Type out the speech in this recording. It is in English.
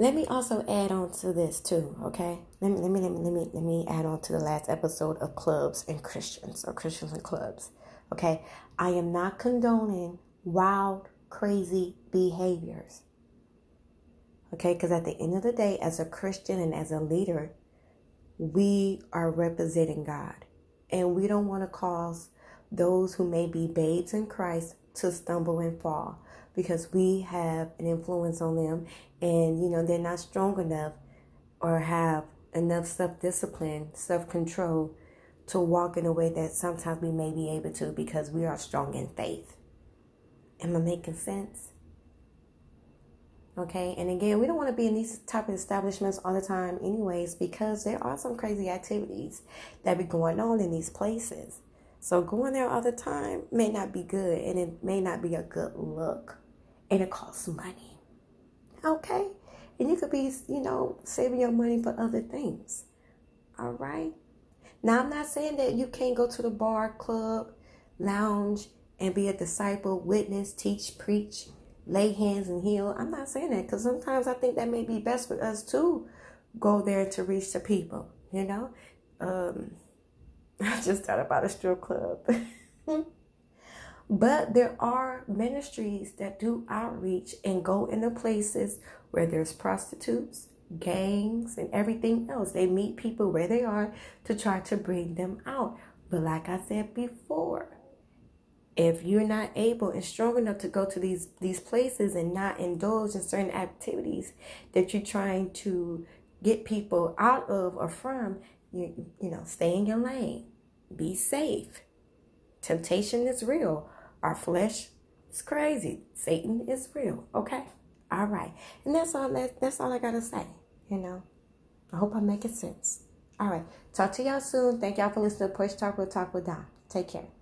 Let me also add on to this too, okay? Let me add on to the last episode of clubs and Christians, or Christians and clubs, okay? I am not condoning wild, crazy behaviors, okay? Because at the end of the day, as a Christian and as a leader, we are representing God, and we don't want to cause those who may be babes in Christ to stumble and fall, because we have an influence on them, and they're not strong enough or have enough self-discipline, self-control to walk in a way that sometimes we may be able to, because we are strong in faith. Am I making sense? Okay, and again, we don't want to be in these type of establishments all the time anyways, because there are some crazy activities that be going on in these places. So going there all the time may not be good, and it may not be a good look, and it costs money, okay? And you could be, saving your money for other things, all right? Now, I'm not saying that you can't go to the bar, club, lounge, and be a disciple, witness, teach, preach, lay hands and heal. I'm not saying that, because sometimes I think that may be best for us to go there to reach the people, I just thought about a strip club. But there are ministries that do outreach and go into places where there's prostitutes, gangs, and everything else. They meet people where they are to try to bring them out. But like I said before, if you're not able and strong enough to go to these places and not indulge in certain activities that you're trying to get people out of or from, stay in your lane. Be safe. Temptation is real. Our flesh is crazy. Satan is real. Okay? All right. And that's all I got to say. I hope I'm making sense. All right. Talk to y'all soon. Thank y'all for listening to Push Talk with Don. Take care.